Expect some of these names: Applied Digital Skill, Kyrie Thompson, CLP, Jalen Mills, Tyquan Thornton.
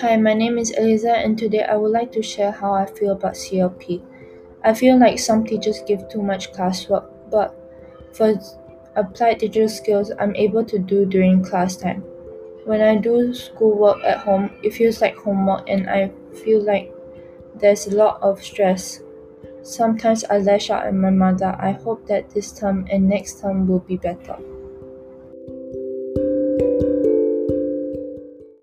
Hi, my name is Eliza, and today I would like to share how I feel about CLP. I feel like some teachers give too much classwork, but for applied digital skills, I'm able to do during class time. When I do schoolwork at home, it feels like homework, and I feel like there's a lot of stress. Sometimes I lash out at my mother. I hope that this term and next term will be better.